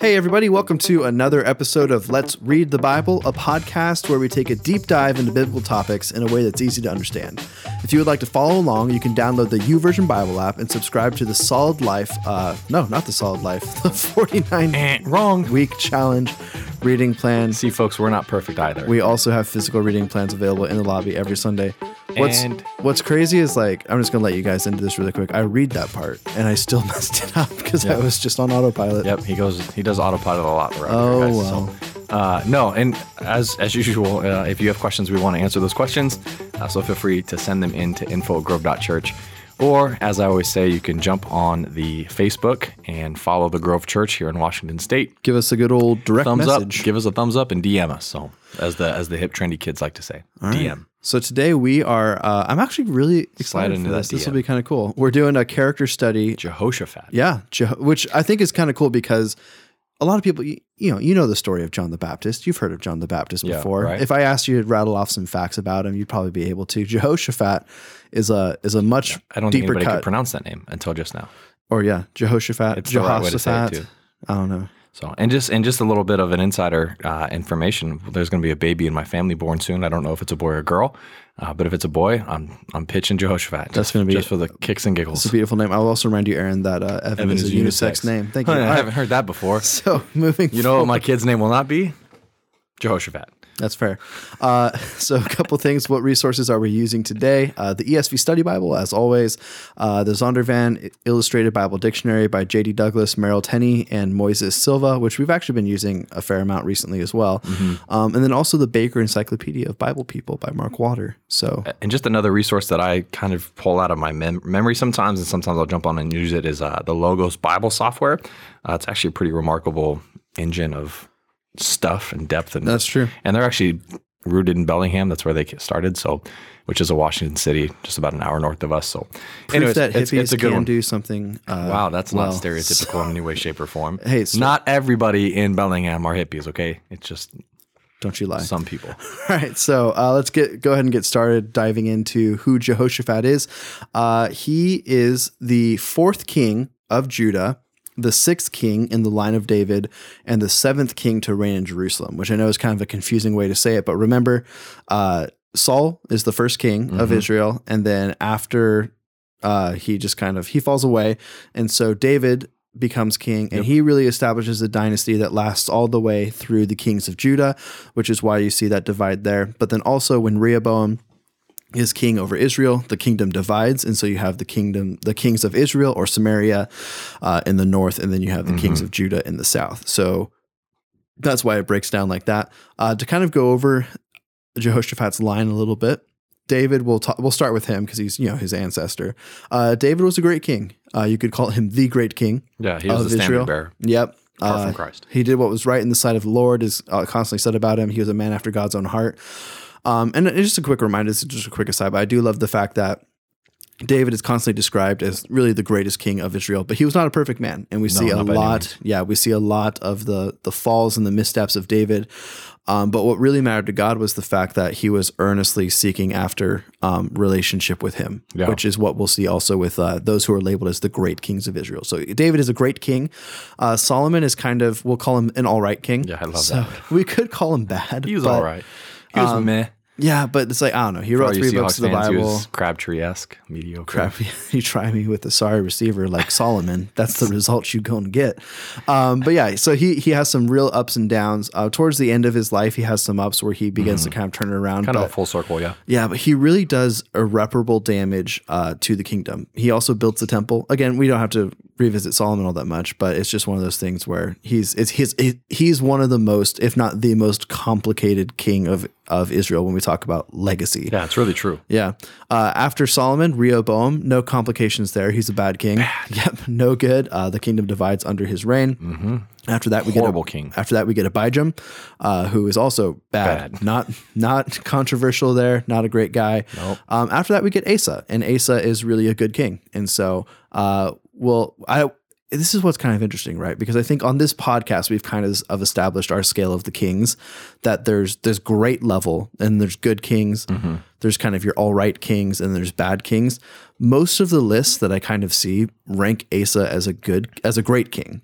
Hey everybody, welcome to another episode of Let's Read the Bible, a podcast where we take a deep dive into biblical topics in a way that's easy to understand. If you would like to follow along, you can download the YouVersion Bible app and subscribe to the Solid Life, the 49 week challenge reading plan. See folks, we're not perfect either. We also have physical reading plans available in the lobby every Sunday. What's crazy is, like, I'm just going to let you guys into this really quick. I read that part and I still messed it up because I was just on autopilot. Yep. He does autopilot a lot. And as usual, if you have questions, we want to answer those questions. So feel free to send them in to info@grove.church. Or, as I always say, you can jump on the Facebook and follow the Grove Church here in Washington State. Give us a good old direct thumbs message. Up, give us a thumbs up and DM us. So, as the hip trendy kids like to say, all DM. Right. So today we are, I'm actually really excited for this. This will be kind of cool. We're doing a character study. Jehoshaphat. Yeah, which I think is kind of cool because a lot of people, you know the story of John the Baptist. You've heard of John the Baptist before. Right? If I asked you to rattle off some facts about him, you'd probably be able to. Jehoshaphat is a much deeper cut. I don't think anybody could pronounce that name until just now. Or Jehoshaphat. It's the right way to say it too. I don't know. So, and just a little bit of an insider information. There's going to be a baby in my family born soon. I don't know if it's a boy or a girl, but if it's a boy, I'm pitching Jehoshaphat. That's going to be just for the kicks and giggles. It's a beautiful name. I will also remind you, Aaron, that Evan is a unisex name. Thank you. I haven't heard that before. So moving. You know what my kid's name will not be? Jehoshaphat. That's fair. So a couple things. What resources are we using today? The ESV Study Bible, as always. The Zondervan Illustrated Bible Dictionary by J.D. Douglas, Merrill Tenney, and Moises Silva, which we've actually been using a fair amount recently as well. Mm-hmm. And then also the Baker Encyclopedia of Bible People by Mark Water. So, and just another resource that I kind of pull out of my memory sometimes, and sometimes I'll jump on and use it, is the Logos Bible software. It's actually a pretty remarkable engine of stuff and depth, and that's true. And they're actually rooted in Bellingham. That's where they started. So, which is a Washington city, just about an hour north of us. So, anyways, that it's a good one. Do something. Wow, that's not stereotypical in any way, shape, or form. Hey, so not everybody in Bellingham are hippies. Okay, it's just don't you lie. Some people. All right, so let's go ahead and get started diving into who Jehoshaphat is. He is the fourth king of Judah, the sixth king in the line of David, and the seventh king to reign in Jerusalem, which I know is kind of a confusing way to say it, but remember, Saul is the first king mm-hmm. of Israel. And then after, he falls away. And so David becomes king, and he really establishes a dynasty that lasts all the way through the kings of Judah, which is why you see that divide there. But then also when Rehoboam is king over Israel, the kingdom divides. And so you have the kings of Israel or Samaria in the north, and then you have the mm-hmm. kings of Judah in the south. So that's why it breaks down like that. To kind of go over Jehoshaphat's line a little bit, David, we'll start with him because he's, his ancestor. David was a great king. You could call him the great king. Yeah, he was the standard bearer. Yep. Apart from Christ. He did what was right in the sight of the Lord, is constantly said about him. He was a man after God's own heart. And just a quick reminder, this is just a quick aside, but I do love the fact that David is constantly described as really the greatest king of Israel, but he was not a perfect man. And we see a lot of the falls and the missteps of David. But what really mattered to God was the fact that he was earnestly seeking after relationship with him, which is what we'll see also with those who are labeled as the great kings of Israel. So David is a great king. Solomon is kind of, we'll call him an all right king. Yeah, I love that. We could call him bad. He was all right. He was meh. Yeah, but it's like, I don't know. He wrote 3 books of the Bible. Crabtree-esque, mediocre. You try me with a sorry receiver like Solomon. That's the result you're going to get. But yeah, so he has some real ups and downs. Towards the end of his life, he has some ups where he begins to kind of turn it around. Kind of a full circle, yeah. Yeah, but he really does irreparable damage to the kingdom. He also builds the temple. Again, we don't have to revisit Solomon all that much, but it's just one of those things where he's one of the most, if not the most complicated king of Israel when we talk about legacy. Yeah, it's really true. Yeah. After Solomon, Rehoboam, no complications there. He's a bad king. Yep, no good. The kingdom divides under his reign. Mm-hmm. After that, we get Abijam, who is also bad. Not controversial there. Not a great guy. Nope. After that, we get Asa, and Asa is really a good king. And so, this is what's kind of interesting, right? Because I think on this podcast, we've kind of established our scale of the kings, that there's great level and there's good kings. Mm-hmm. There's kind of your all right kings and there's bad kings. Most of the lists that I kind of see rank Asa as a great king.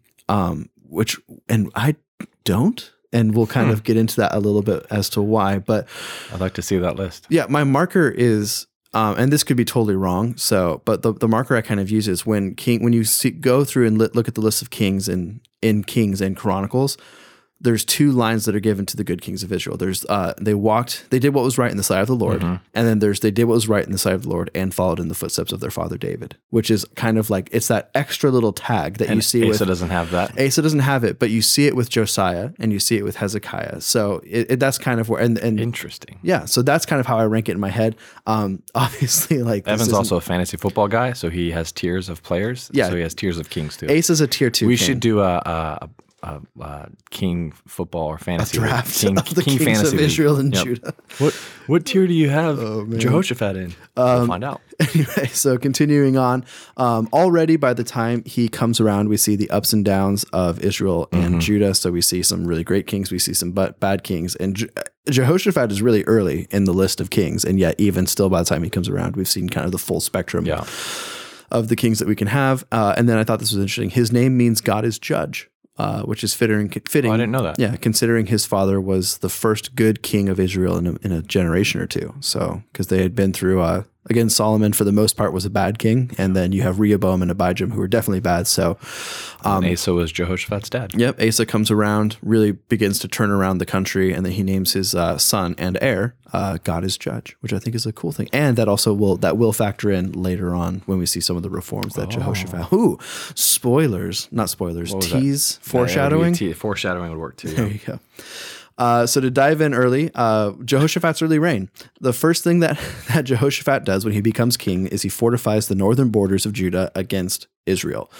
and I don't. And we'll kind of get into that a little bit as to why, but I'd like to see that list. Yeah. My marker is, and this could be totally wrong. So, but the marker I kind of use is when you see, go through and look at the list of kings and in Kings and Chronicles, there's two lines that are given to the good kings of Israel. There's, they did what was right in the sight of the Lord. Mm-hmm. And then they did what was right in the sight of the Lord and followed in the footsteps of their father, David, which is kind of like, it's that extra little tag that you see with Asa doesn't have that. Asa doesn't have it, but you see it with Josiah and you see it with Hezekiah. So that's kind of where, and interesting. Yeah. So that's kind of how I rank it in my head. Obviously like Evan's also a fantasy football guy. So he has tiers of players. Yeah. So he has tiers of kings too. Asa's a tier 2 king. We should do a king football or fantasy draft of the king kings of Israel league. And yep. Judah. What tier do you have Jehoshaphat in? We'll find out. Anyway, so continuing on, already by the time he comes around, we see the ups and downs of Israel and Judah. So we see some really great kings, we see some bad kings, and Jehoshaphat is really early in the list of kings, and yet even still by the time he comes around, we've seen kind of the full spectrum. Yeah. Of the kings that we can have. And then I thought this was interesting. His name means God is judge. Which is fitting. Oh, I didn't know that. Yeah, considering his father was the first good king of Israel in a generation or two. So, because they had been through, again, Solomon for the most part was a bad king. And then you have Rehoboam and Abijam who were definitely bad. So, Asa was Jehoshaphat's dad. Yep. Asa comes around, really begins to turn around the country. And then he names his son and heir, God is judge, which I think is a cool thing. And that also will factor in later on when we see some of the reforms that Jehoshaphat, foreshadowing. Foreshadowing would work too. There you go. So to dive in early, Jehoshaphat's early reign. The first thing that Jehoshaphat does when he becomes king is he fortifies the northern borders of Judah against Israel.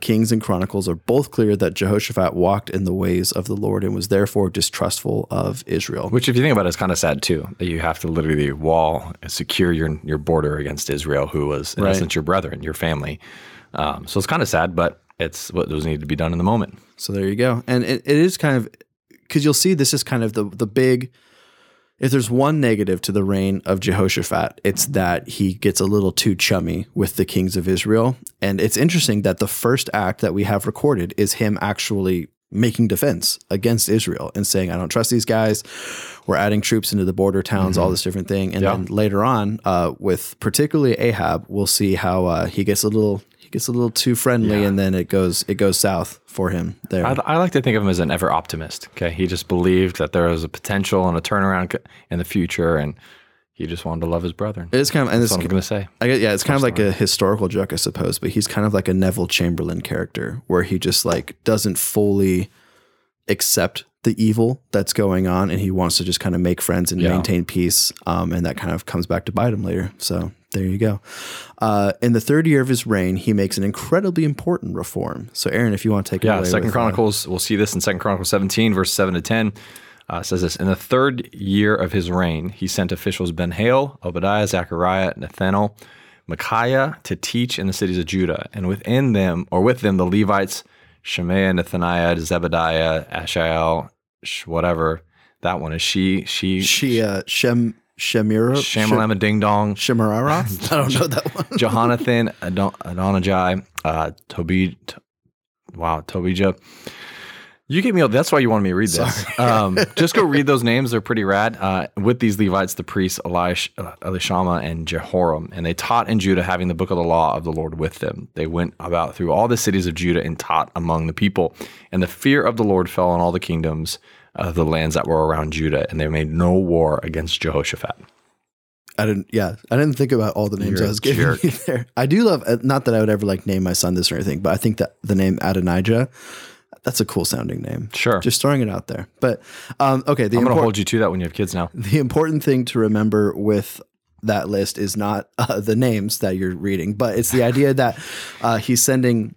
Kings and Chronicles are both clear that Jehoshaphat walked in the ways of the Lord and was therefore distrustful of Israel. Which, if you think about it, is kind of sad too, that you have to literally wall and secure your border against Israel, who was, in essence, your brethren, your family. So it's kind of sad, but it's what was needed to be done in the moment. So there you go. And it is kind of... Because you'll see this is kind of the big, if there's one negative to the reign of Jehoshaphat, it's that he gets a little too chummy with the kings of Israel. And it's interesting that the first act that we have recorded is him actually making defense against Israel and saying, I don't trust these guys. We're adding troops into the border towns, all this different thing. And then later on with particularly Ahab, we'll see how he gets a little too friendly, and then it goes south for him there. I like to think of him as an ever optimist. Okay, he just believed that there was a potential and a turnaround in the future, and he just wanted to love his brethren. It's kind of, and that's what I'm going to say. I guess, it's kind of like a historical joke, I suppose. But he's kind of like a Neville Chamberlain character, where he just like doesn't fully accept the evil that's going on, and he wants to just kind of make friends and maintain peace. And that kind of comes back to bite him later. So. There you go. In the third year of his reign, he makes an incredibly important reform. So, Aaron, if you want to take it away. Yeah, Second Chronicles, we'll see this in 2 Chronicles 17, verse 7 to 10. Says this, in the third year of his reign, he sent officials Ben-Hail, Obadiah, Zechariah, Nathanael, Micaiah to teach in the cities of Judah. And with them, the Levites, Shemaiah, Nethaniah, Zebediah, Ashael, whatever. That one is Shamalama Ding Dong. Shemararoth? I don't know that one. Jehonathan, Adonijah, Tobijah. You gave me, that's why you wanted me to read this. Just go read those names. They're pretty rad. With these Levites, the priests, Elishama and Jehoram. And they taught in Judah, having the book of the law of the Lord with them. They went about through all the cities of Judah and taught among the people. And the fear of the Lord fell on all the kingdoms of the lands that were around Judah, and they made no war against Jehoshaphat. I didn't think about all the names I was giving you there. I do love, not that I would ever like name my son this or anything, but I think that the name Adonijah, that's a cool sounding name. Sure. Just throwing it out there. But, okay. I'm going to hold you to that when you have kids now. The important thing to remember with that list is not the names that you're reading, but it's the idea that he's sending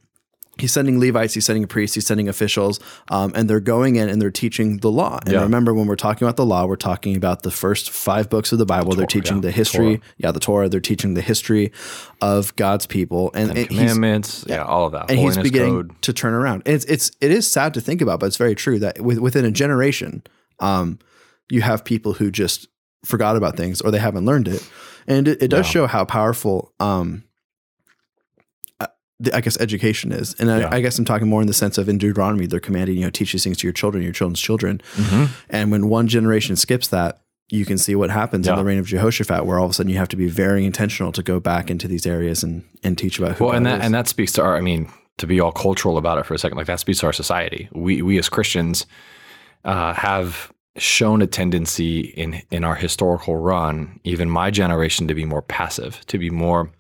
Levites, he's sending priests, he's sending officials, and they're going in and they're teaching the law. And remember, when we're talking about the law, we're talking about the first 5 books of the Bible. They're teaching the history. Torah. Yeah, the Torah. They're teaching the history of God's people. And commandments, all of that. And holiness, he's beginning code. To turn around. It is sad to think about, but it's very true that within a generation, you have people who just forgot about things or they haven't learned it. And it does show how powerful I guess education is. And I guess I'm talking more in the sense of in Deuteronomy, they're commanded, teach these things to your children, your children's children. Mm-hmm. And when one generation skips that, you can see what happens in the reign of Jehoshaphat, where all of a sudden you have to be very intentional to go back into these areas and teach about who God is. And that speaks to our, to be all cultural about it for a second, like that speaks to our society. We as Christians have shown a tendency in our historical run, even my generation, to be more passive, to be more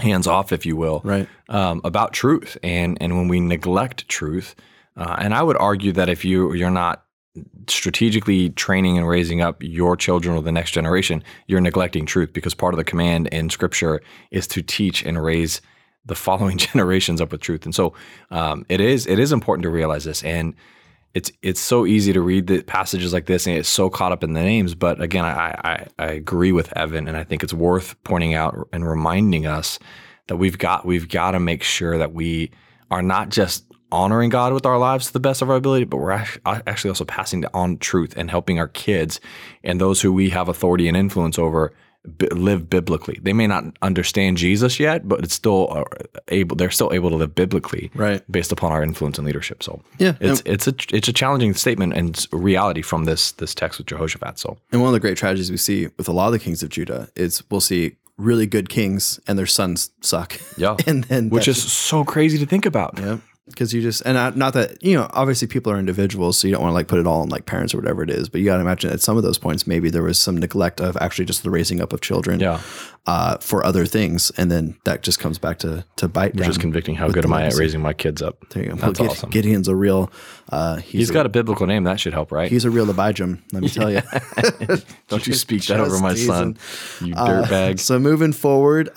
hands off, if you will, right. About truth. And when we neglect truth, and I would argue that if you're not strategically training and raising up your children or the next generation, you're neglecting truth, because part of the command in Scripture is to teach and raise the following generations up with truth. And so it is important to realize this. And it's so easy to read the passages like this and it's so caught up in the names. But again, I agree with Evan, and I think it's worth pointing out and reminding us that we've got to make sure that we are not just honoring God with our lives to the best of our ability, but we're actually also passing on truth and helping our kids and those who we have authority and influence over live biblically. They may not understand Jesus yet, but they're still able to live biblically, right, based upon our influence and leadership. So yeah, it's a challenging statement and reality from this text with Jehoshaphat. So, and one of the great tragedies we see with a lot of the kings of Judah is we'll see really good kings and their sons suck. Yeah, and then which is so crazy to think about. Yeah. Because you just, and not that, obviously people are individuals, so you don't want to put it all on parents or whatever it is, but you got to imagine at some of those points, maybe there was some neglect of actually just the raising up of children for other things. And then that just comes back to bite. Which is convicting. How good am I at raising my kids up? There you go. That's awesome. Gideon's a real, he's got a biblical name. That should help, right? He's a real Abijam, let me tell you. Don't you speak that over my son, you dirtbag. So moving forward,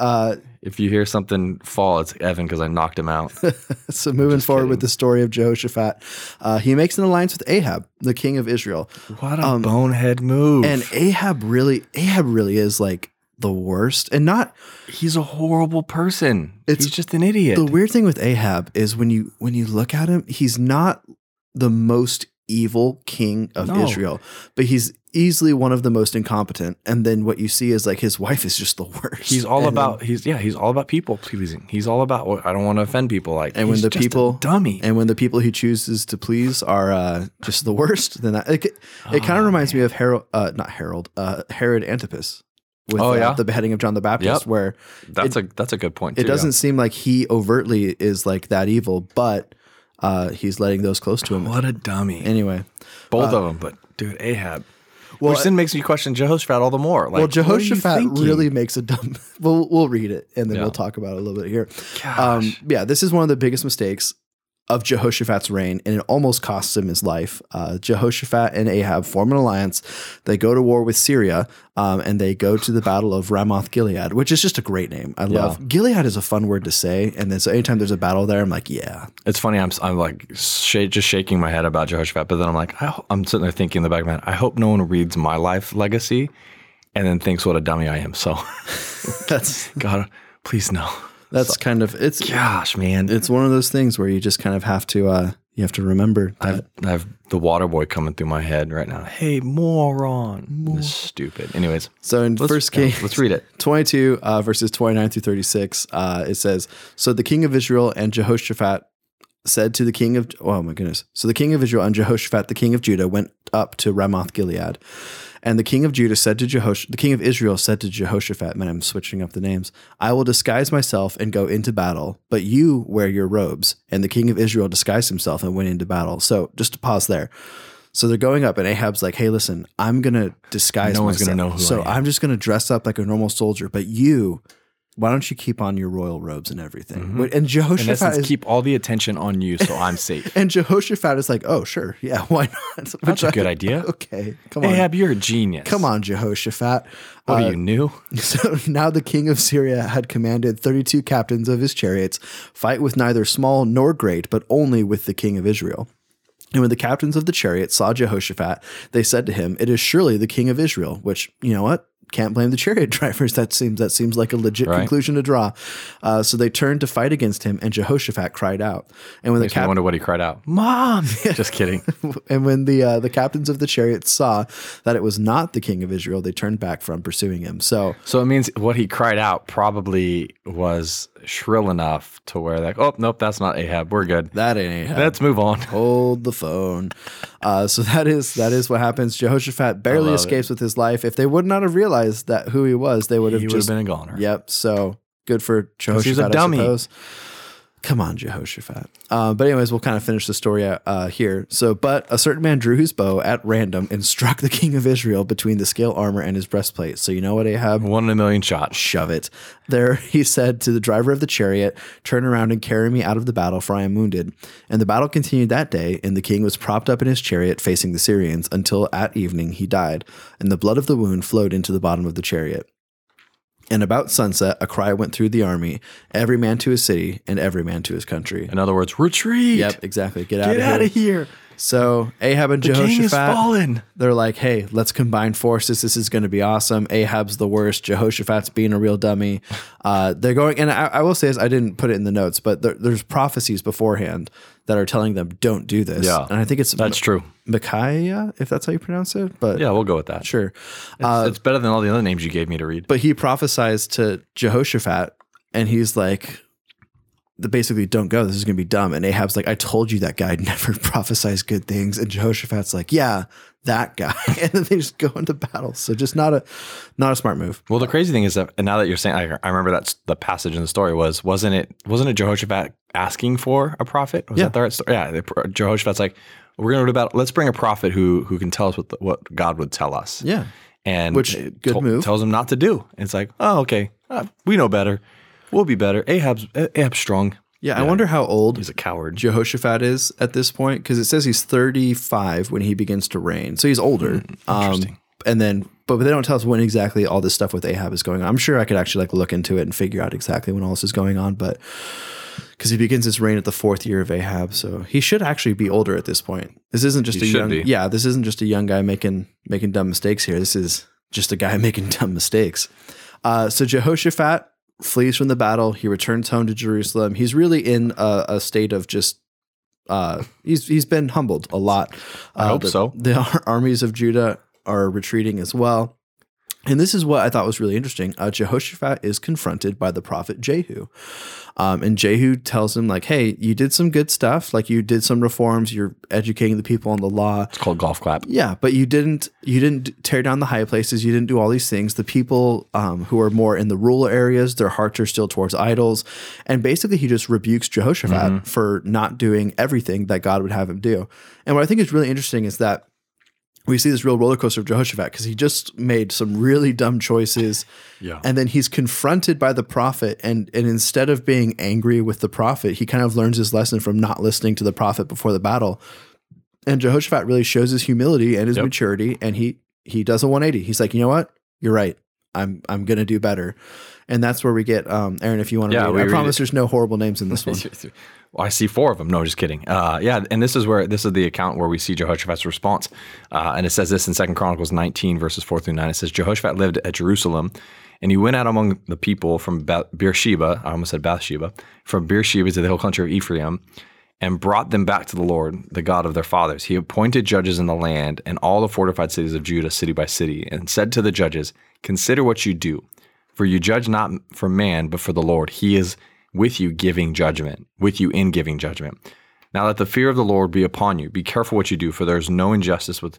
if you hear something fall, it's Evan because I knocked him out. So moving forward with the story of Jehoshaphat, he makes an alliance with Ahab, the king of Israel. What a bonehead move. And Ahab really is the worst, and not... He's a horrible person. He's just an idiot. The weird thing with Ahab is when you look at him, he's not the most evil king of Israel, but he's easily one of the most incompetent. And then what you see is his wife is just the worst. He's all about people pleasing. He's all about, I don't want to offend people. And when the people he chooses to please are just the worst, then it kind of reminds me of Herod Antipas. With the beheading of John the Baptist, where that's a good point. It doesn't seem like he overtly is that evil, but he's letting those close to him. What a dummy! Anyway, both of them, but dude, Ahab. Well, which then makes me question Jehoshaphat all the more. Jehoshaphat really makes a dumb... We'll read it, and then we'll talk about it a little bit here. This is one of the biggest mistakes of Jehoshaphat's reign, and it almost costs him his life. Jehoshaphat and Ahab form an alliance. They go to war with Syria, and they go to the Battle of Ramoth-Gilead, which is just a great name. I love... Gilead is a fun word to say, and then so anytime there's a battle there, I'm like, yeah. It's funny, I'm just shaking my head about Jehoshaphat, but then I'm like, I'm sitting there thinking in the back of my head, I hope no one reads my life legacy and then thinks what a dummy I am. So that's... God, please no. That's kind of... it's... Gosh, man. It's one of those things where you just kind of have to... you have to remember that. I have the water boy coming through my head right now. Hey, moron. Stupid. Anyways. So in First Kings, let's read it. 22 verses 29 through 36, it says, so the king of Israel and Jehoshaphat said to the king of... Oh my goodness. So the king of Israel and Jehoshaphat, the king of Judah, went up to Ramoth-Gilead. And the king of Judah said to the king of Israel said to Jehoshaphat, man, I'm switching up the names, I will disguise myself and go into battle, but you wear your robes. And the king of Israel disguised himself and went into battle. So just to pause there. So they're going up, and Ahab's like, hey, listen, I'm going to disguise myself. No one's going to know who I am. So I'm just going to dress up like a normal soldier, but you... why don't you keep on your royal robes and everything? Mm-hmm. And Jehoshaphat... in essence, keep all the attention on you so I'm safe. And Jehoshaphat is like, oh, sure. Yeah, why not? That's a good idea. Okay, come on. Ahab, you're a genius. Come on, Jehoshaphat. What are you, new? So now the king of Syria had commanded 32 captains of his chariots, fight with neither small nor great, but only with the king of Israel. And when the captains of the chariots saw Jehoshaphat, they said to him, it is surely the king of Israel, which, you know what? can't blame the chariot drivers. That seems like a legit conclusion to draw. So they turned to fight against him, and Jehoshaphat cried out. And when I wonder what he cried out. Mom! Just kidding. And when the captains of the chariots saw that it was not the king of Israel, they turned back from pursuing him. So it means what he cried out probably was shrill enough to where like, oh, nope, that's not Ahab. We're good. That ain't Ahab. Let's move on. Hold the phone. So that is what happens. Jehoshaphat barely escapes with his life. If they would not have realized that who he was, they would have just been a goner. Yep. So good for Jehoshaphat. He's a dummy. I suppose. Come on, Jehoshaphat. But anyways, we'll kind of finish the story here. So, but a certain man drew his bow at random and struck the king of Israel between the scale armor and his breastplate. So you know what, Ahab? 1 in a million shot. Shove it. There he said to the driver of the chariot, turn around and carry me out of the battle, for I am wounded. And the battle continued that day, and the king was propped up in his chariot facing the Syrians until at evening he died, and the blood of the wound flowed into the bottom of the chariot. And about sunset, a cry went through the army, every man to his city and every man to his country. In other words, retreat. Yep, exactly. Get out of here. So Ahab and Jehoshaphat, king is fallen. They're like, hey, let's combine forces. This is going to be awesome. Ahab's the worst. Jehoshaphat's being a real dummy. They're going, and I will say this, I didn't put it in the notes, but there's prophecies beforehand that are telling them, don't do this. Yeah, and I think that's true. Micaiah, if that's how you pronounce it. But yeah, we'll go with that. Sure. It's better than all the other names you gave me to read. But he prophesies to Jehoshaphat, and he's like, basically, don't go. This is going to be dumb. And Ahab's like, I told you that guy never prophesies good things. And Jehoshaphat's like, yeah, that guy. And then they just go into battle. So just not a smart move. Well, the crazy thing is that, and now that you're saying, I remember that's the passage in the story wasn't it Jehoshaphat asking for a prophet? Was that the right story? Yeah. Jehoshaphat's like, we're going to go to battle. Let's bring a prophet who can tell us what God would tell us. Yeah. And which tells him not to do. And it's like, oh, okay. We know better. We'll be better. Ahab's strong. Yeah, I wonder how old he's a coward. Jehoshaphat is at this point, because it says he's 35 when he begins to reign. So he's older. Interesting. And then, but they don't tell us when exactly all this stuff with Ahab is going on. I'm sure I could actually look into it and figure out exactly when all this is going on, but because he begins his reign at the 4th year of Ahab, so he should actually be older at this point. This isn't just a young guy making dumb mistakes here. This is just a guy making dumb mistakes. So Jehoshaphat flees from the battle. He returns home to Jerusalem. He's really in a state of just, he's been humbled a lot. I hope so. The armies of Judah are retreating as well. And this is what I thought was really interesting. Jehoshaphat is confronted by the prophet Jehu. And Jehu tells him like, hey, you did some good stuff. Like you did some reforms. You're educating the people on the law. It's called golf clap. Yeah. But you didn't tear down the high places. You didn't do all these things. The people who are more in the rural areas, their hearts are still towards idols. And basically he just rebukes Jehoshaphat for not doing everything that God would have him do. And what I think is really interesting is that we see this real roller coaster of Jehoshaphat because he just made some really dumb choices. Yeah. And then he's confronted by the prophet. And instead of being angry with the prophet, he kind of learns his lesson from not listening to the prophet before the battle. And Jehoshaphat really shows his humility and his maturity. And he does a 180. He's like, you know what? You're right. I'm going to do better. And that's where we get, Aaron, if you want to read it. I promise there's no horrible names in this one. Well, I see 4 of them. No, just kidding. And this is the account where we see Jehoshaphat's response. And it says this in 2 Chronicles 19, verses 4-9. It says, Jehoshaphat lived at Jerusalem, and he went out among the people from Beersheba. I almost said Bathsheba. From Beersheba to the hill country of Ephraim, and brought them back to the Lord, the God of their fathers. He appointed judges in the land and all the fortified cities of Judah, city by city, and said to the judges, consider what you do, for you judge not for man, but for the Lord. He is with you in giving judgment. Now let the fear of the Lord be upon you. Be careful what you do, for there is no injustice with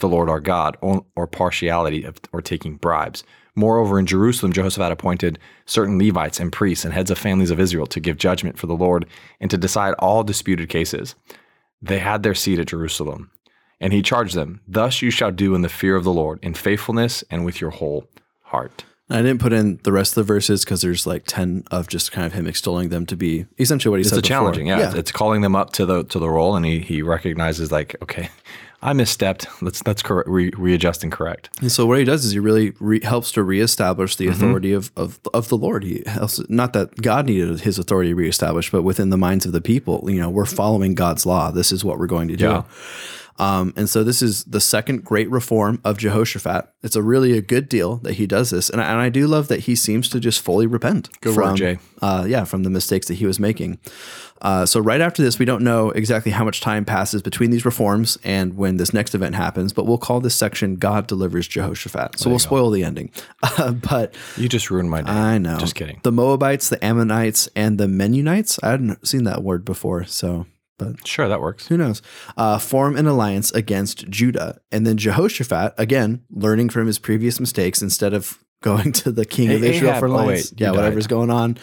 the Lord our God, or partiality or taking bribes. Moreover, in Jerusalem, Jehoshaphat appointed certain Levites and priests and heads of families of Israel to give judgment for the Lord and to decide all disputed cases. They had their seat at Jerusalem, and he charged them, thus you shall do in the fear of the Lord, in faithfulness and with your whole heart. I didn't put in the rest of the verses because there's 10 of just kind of him extolling them to be essentially what he said before. It's challenging, yeah. It's calling them up to the role, and he recognizes okay, I misstepped. Let's correct, readjust and correct. And so what he does is he really helps to reestablish the authority of the Lord. He helps, not that God needed his authority reestablished, but within the minds of the people, we're following God's law. This is what we're going to do. And so this is the second great reform of Jehoshaphat. It's a really a good deal that he does this. And I do love that he seems to just fully repent from the mistakes that he was making. So right after this, we don't know exactly how much time passes between these reforms and when this next event happens, but we'll call this section God Delivers Jehoshaphat. So we'll spoil the ending. But you just ruined my day. I know. Just kidding. The Moabites, the Ammonites, and the Mennonites. I hadn't seen that word before, so... But sure, that works. Who knows? Form an alliance against Judah. And then Jehoshaphat, again, learning from his previous mistakes, instead of going to the king of Israel for alliance. Whatever's going on.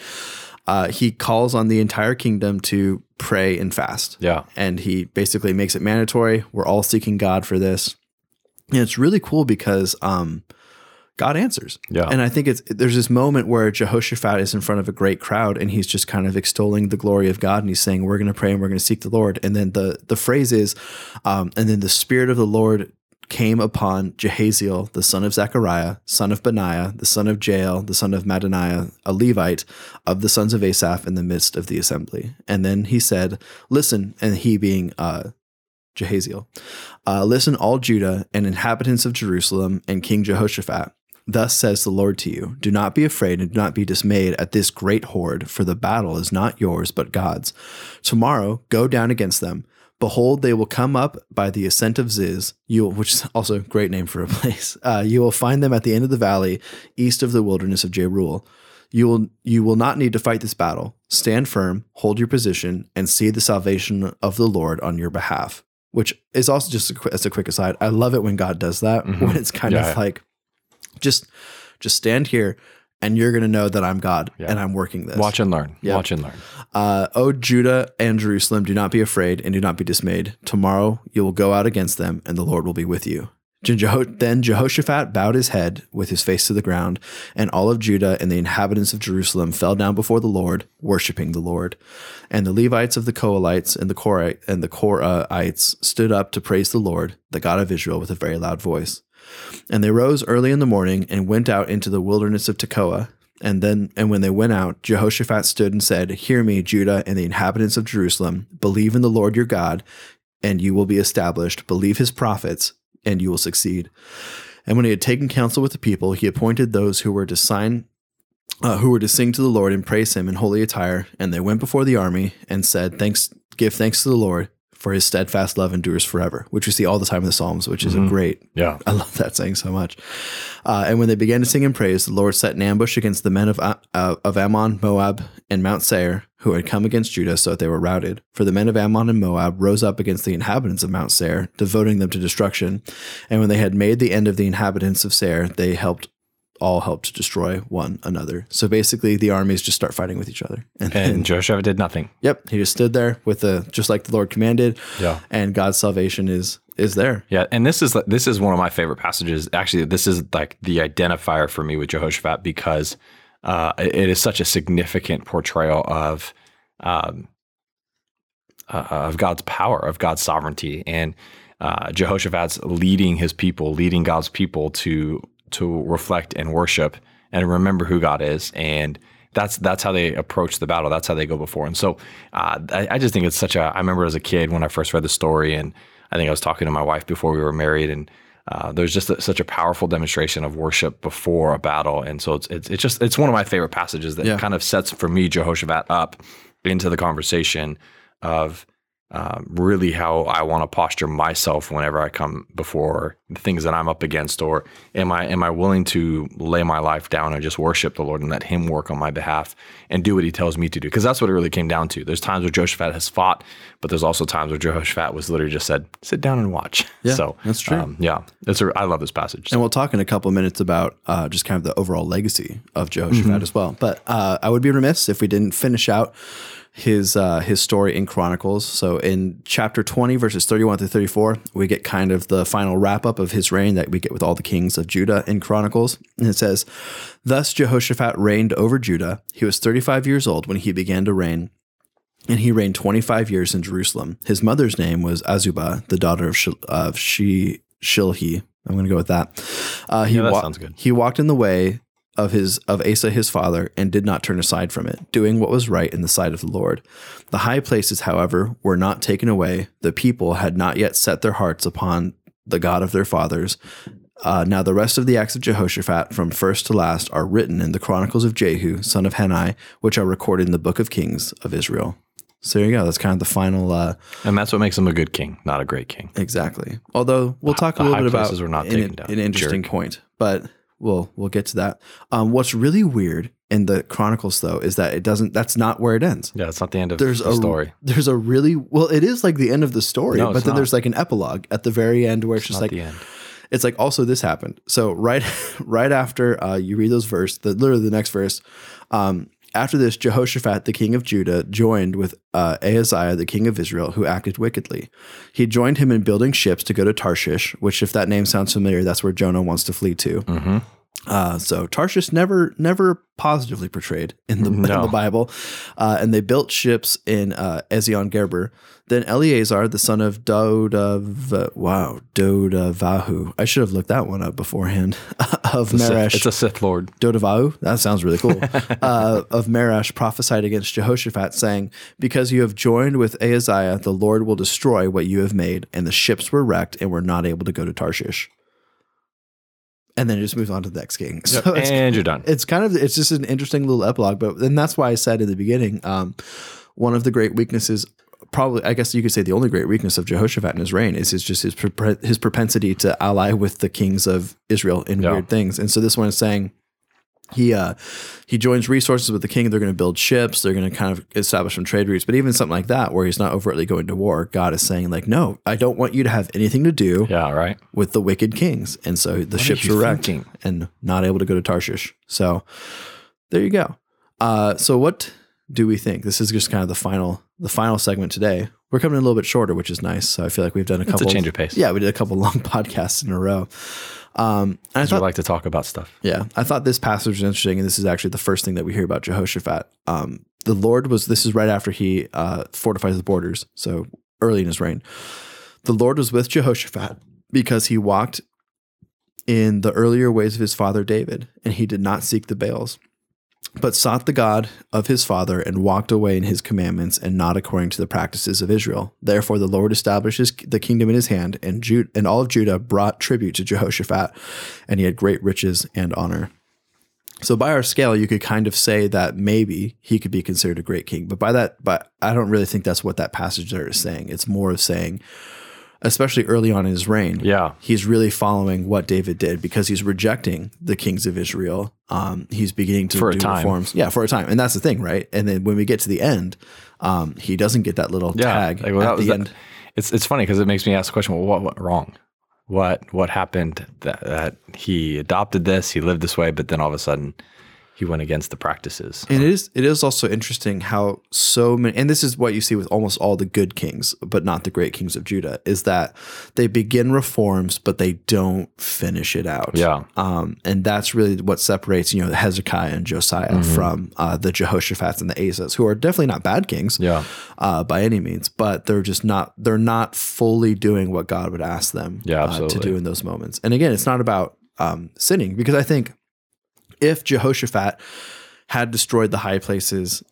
He calls on the entire kingdom to pray and fast. Yeah. And he basically makes it mandatory. We're all seeking God for this. And it's really cool because God answers. Yeah. And I think there's this moment where Jehoshaphat is in front of a great crowd and he's just kind of extolling the glory of God. And he's saying, we're going to pray and we're going to seek the Lord. And then the phrase is, and then the Spirit of the Lord came upon Jehaziel, the son of Zechariah, son of Benaiah, the son of Jael, the son of Mattaniah, a Levite of the sons of Asaph in the midst of the assembly. And then he said, listen, and he being, Jehaziel, listen, all Judah and inhabitants of Jerusalem and King Jehoshaphat. Thus says the Lord to you, do not be afraid and do not be dismayed at this great horde, for the battle is not yours, but God's. Tomorrow, go down against them. Behold, they will come up by the ascent of Ziz, which is also a great name for a place. You will find them at the end of the valley, east of the wilderness of Jeruel. You will not need to fight this battle. Stand firm, hold your position, and see the salvation of the Lord on your behalf. Which is also just as a quick aside. I love it when God does that, when it's kind of like, just stand here and you're going to know that I'm God and I'm working this. Watch and learn. Yep. Watch and learn. O Judah and Jerusalem, do not be afraid and do not be dismayed. Tomorrow you will go out against them and the Lord will be with you. Then Jehoshaphat bowed his head with his face to the ground, and all of Judah and the inhabitants of Jerusalem fell down before the Lord, worshiping the Lord. And the Levites of the Kohathites and the Korahites stood up to praise the Lord, the God of Israel, with a very loud voice. And they rose early in the morning and went out into the wilderness of Tekoa. And when they went out, Jehoshaphat stood and said, hear me, Judah and the inhabitants of Jerusalem, believe in the Lord your God, and you will be established. Believe his prophets, and you will succeed. And when he had taken counsel with the people, he appointed those who were to sing to the Lord and praise him in holy attire. And they went before the army and said, give thanks to the Lord, for his steadfast love endures forever, which we see all the time in the Psalms, which is a great, I love that saying so much. And when they began to sing and praise, the Lord set an ambush against the men of Ammon, Moab, and Mount Seir, who had come against Judah, so that they were routed. For the men of Ammon and Moab rose up against the inhabitants of Mount Seir, devoting them to destruction. And when they had made the end of the inhabitants of Seir, they all helped to destroy one another. So basically the armies just start fighting with each other. And Jehoshaphat did nothing. Yep. He just stood there just like the Lord commanded. Yeah. And God's salvation is there. Yeah. And this is one of my favorite passages. Actually, this is like the identifier for me with Jehoshaphat, because it is such a significant portrayal of God's power, of God's sovereignty. And Jehoshaphat's leading God's people to reflect and worship and remember who God is. And that's how they approach the battle. That's how they go before. And so I just think it's I remember as a kid when I first read the story, and I think I was talking to my wife before we were married, and there's just such a powerful demonstration of worship before a battle. And so it's one of my favorite passages that kind of sets, for me, Jehoshaphat up into the conversation of really how I want to posture myself whenever I come before the things that I'm up against, or am I willing to lay my life down and just worship the Lord and let him work on my behalf and do what he tells me to do? Because that's what it really came down to. There's times where Jehoshaphat has fought, but there's also times where Jehoshaphat was literally just said, sit down and watch. Yeah, so that's true. I love this passage. And we'll talk in a couple of minutes about just kind of the overall legacy of Jehoshaphat as well. But I would be remiss if we didn't finish out his story in Chronicles. So in chapter 20, verses 31 through 34, we get kind of the final wrap up of his reign that we get with all the kings of Judah in Chronicles. And it says, thus Jehoshaphat reigned over Judah. He was 35 years old when he began to reign, and he reigned 25 years in Jerusalem. His mother's name was Azubah, the daughter of Shilhi. I'm going to go with that. He walked in the way of Asa his father, and did not turn aside from it, doing what was right in the sight of the Lord. The high places, however, were not taken away. The people had not yet set their hearts upon the God of their fathers. Now the rest of the acts of Jehoshaphat, from first to last, are written in the chronicles of Jehu, son of Hanani, which are recorded in the book of Kings of Israel. So there you go. That's kind of the final. And that's what makes him a good king, not a great king. Exactly. Although we'll talk a little bit about an interesting point, but we'll get to that. What's really weird in the Chronicles, though, is that that's not where it ends. Yeah, it's not the end of the story. There's a really, well, it is like the end of the story, no, but then there's like an epilogue at the very end where it's just like the end. It's like, also this happened. So right after you read those verse, literally the next verse, after this, Jehoshaphat, the king of Judah, joined with Ahaziah, the king of Israel, who acted wickedly. He joined him in building ships to go to Tarshish, which, if that name sounds familiar, that's where Jonah wants to flee to. Mm-hmm. So Tarshish never positively portrayed in the Bible. And they built ships in Ezion Geber. Then Eleazar, the son of Dodavahu. I should have looked that one up beforehand. Of Meresh. It's a Sith Lord. Dodavahu. That sounds really cool. Of Meresh prophesied against Jehoshaphat, saying, because you have joined with Ahaziah, the Lord will destroy what you have made. And the ships were wrecked and were not able to go to Tarshish. And then it just moves on to the next king. So and you're done. It's kind of, it's just an interesting little epilogue, but then that's why I said in the beginning, one of the great weaknesses, probably, I guess you could say the only great weakness of Jehoshaphat in his reign is his propensity to ally with the kings of Israel in weird things. And so this one is saying he joins resources with the king. They're going to build ships. They're going to kind of establish some trade routes, but even something like that where he's not overtly going to war, God is saying like, no, I don't want you to have anything to do with the wicked kings. And so the ships were wrecked and not able to go to Tarshish. So there you go. So what do we think? This is just kind of the final segment today. We're coming a little bit shorter, which is nice. So I feel like we've done it's a change of pace. Yeah. We did a couple long podcasts in a row. I thought, we like to talk about stuff. Yeah. I thought this passage was interesting. And this is actually the first thing that we hear about Jehoshaphat. The Lord was, this is right after he fortifies the borders. So early in his reign, the Lord was with Jehoshaphat because he walked in the earlier ways of his father, David, and he did not seek the Baals, but sought the God of his father and walked away in his commandments and not according to the practices of Israel. Therefore, the Lord establishes the kingdom in his hand, and and all of Judah brought tribute to Jehoshaphat, and he had great riches and honor. So by our scale, you could kind of say that maybe he could be considered a great king, but I don't really think that's what that passage there is saying. It's more of saying, especially early on in his reign, he's really following what David did because he's rejecting the kings of Israel. He's beginning to do reforms. Yeah, for a time. And that's the thing, right? And then when we get to the end, he doesn't get that little tag at the end. It's funny because it makes me ask the question, well, what went wrong? What happened that he adopted this, he lived this way, but then all of a sudden he went against the practices. And it is also interesting how so many, and this is what you see with almost all the good kings, but not the great kings of Judah, is that they begin reforms, but they don't finish it out. Yeah. And that's really what separates, the Hezekiah and Josiah from the Jehoshaphat and the Asas, who are definitely not bad kings by any means, but they're not fully doing what God would ask them to do in those moments. And again, it's not about sinning, because I think if Jehoshaphat had destroyed the high places,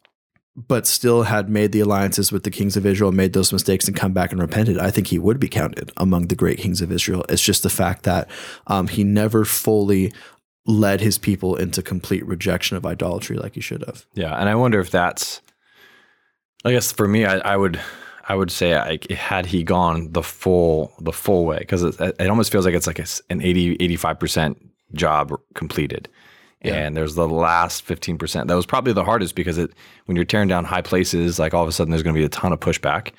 but still had made the alliances with the kings of Israel, made those mistakes and come back and repented, I think he would be counted among the great kings of Israel. It's just the fact that he never fully led his people into complete rejection of idolatry like he should have. Yeah. And I wonder if that's, I guess for me, I would say had he gone the full way, because it almost feels like it's like an 80-85% job completed. Yeah. And there's the last 15%. That was probably the hardest because when you're tearing down high places, like all of a sudden there's going to be a ton of pushback.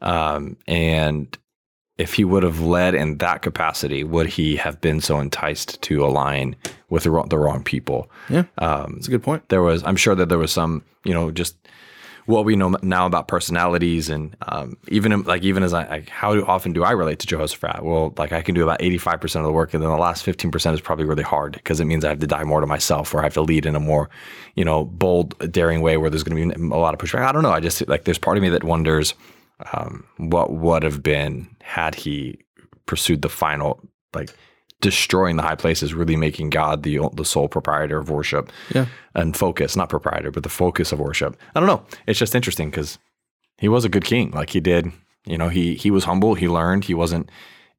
And if he would have led in that capacity, would he have been so enticed to align with the wrong people? Yeah, that's a good point. I'm sure that there was some, just what we know now about personalities, and how often do I relate to Jehoshaphat? Well, like I can do about 85% of the work, and then the last 15% is probably really hard because it means I have to die more to myself, or I have to lead in a more, bold, daring way where there's going to be a lot of pushback. I don't know. I just there's part of me that wonders what would have been had he pursued the final destroying the high places, really making God the sole proprietor of worship and focus, not proprietor, but the focus of worship. I don't know. It's just interesting because he was a good king. Like he did, you know, he was humble. He learned. He wasn't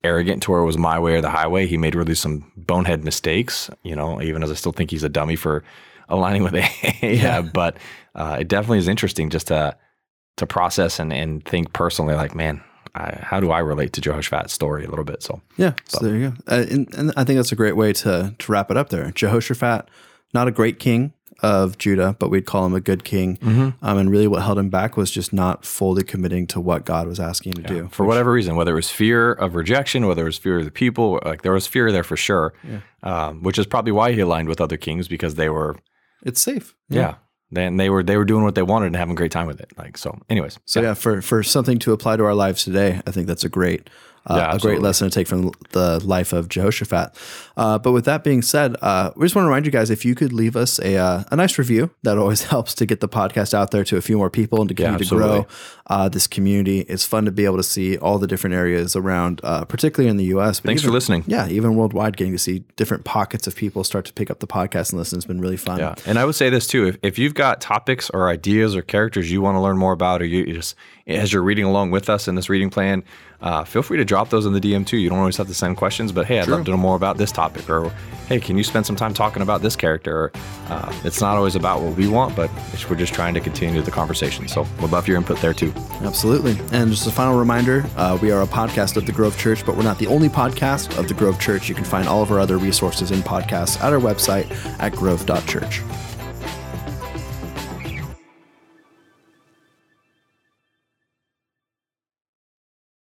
arrogant to where it was my way or the highway. He made really some bonehead mistakes, you know, even as I still think he's a dummy for aligning with Ahab. But it definitely is interesting just to process and think personally like, man, how do I relate to Jehoshaphat's story a little bit? So so there you go. And I think that's a great way to wrap it up there. Jehoshaphat, not a great king of Judah, but we'd call him a good king. Mm-hmm. And really what held him back was just not fully committing to what God was asking him to do. For whatever reason, whether it was fear of rejection, whether it was fear of the people, like there was fear there for sure, which is probably why he aligned with other kings because they were... It's safe. Yeah. Then they were doing what they wanted and having a great time with it. Like, so anyways. So for something to apply to our lives today, I think that's a great, a great lesson to take from the life of Jehoshaphat. But with that being said, we just want to remind you guys, if you could leave us a nice review, that always helps to get the podcast out there to a few more people and to continue to grow this community. It's fun to be able to see all the different areas around, particularly in the U.S. But Thanks for listening. Yeah, even worldwide, getting to see different pockets of people start to pick up the podcast and listen has been really fun. Yeah, and I would say this too, if you've got topics or ideas or characters you want to learn more about, or you just as you're reading along with us in this reading plan, feel free to drop those in the DM too. You don't always have to send questions, but hey, I'd love to know more about this topic, or hey, can you spend some time talking about this character? Or, it's not always about what we want, but we're just trying to continue the conversation. So we'd love your input there too. Absolutely. And just a final reminder, we are a podcast of the Grove Church, but we're not the only podcast of the Grove Church. You can find all of our other resources and podcasts at our website at grove.church.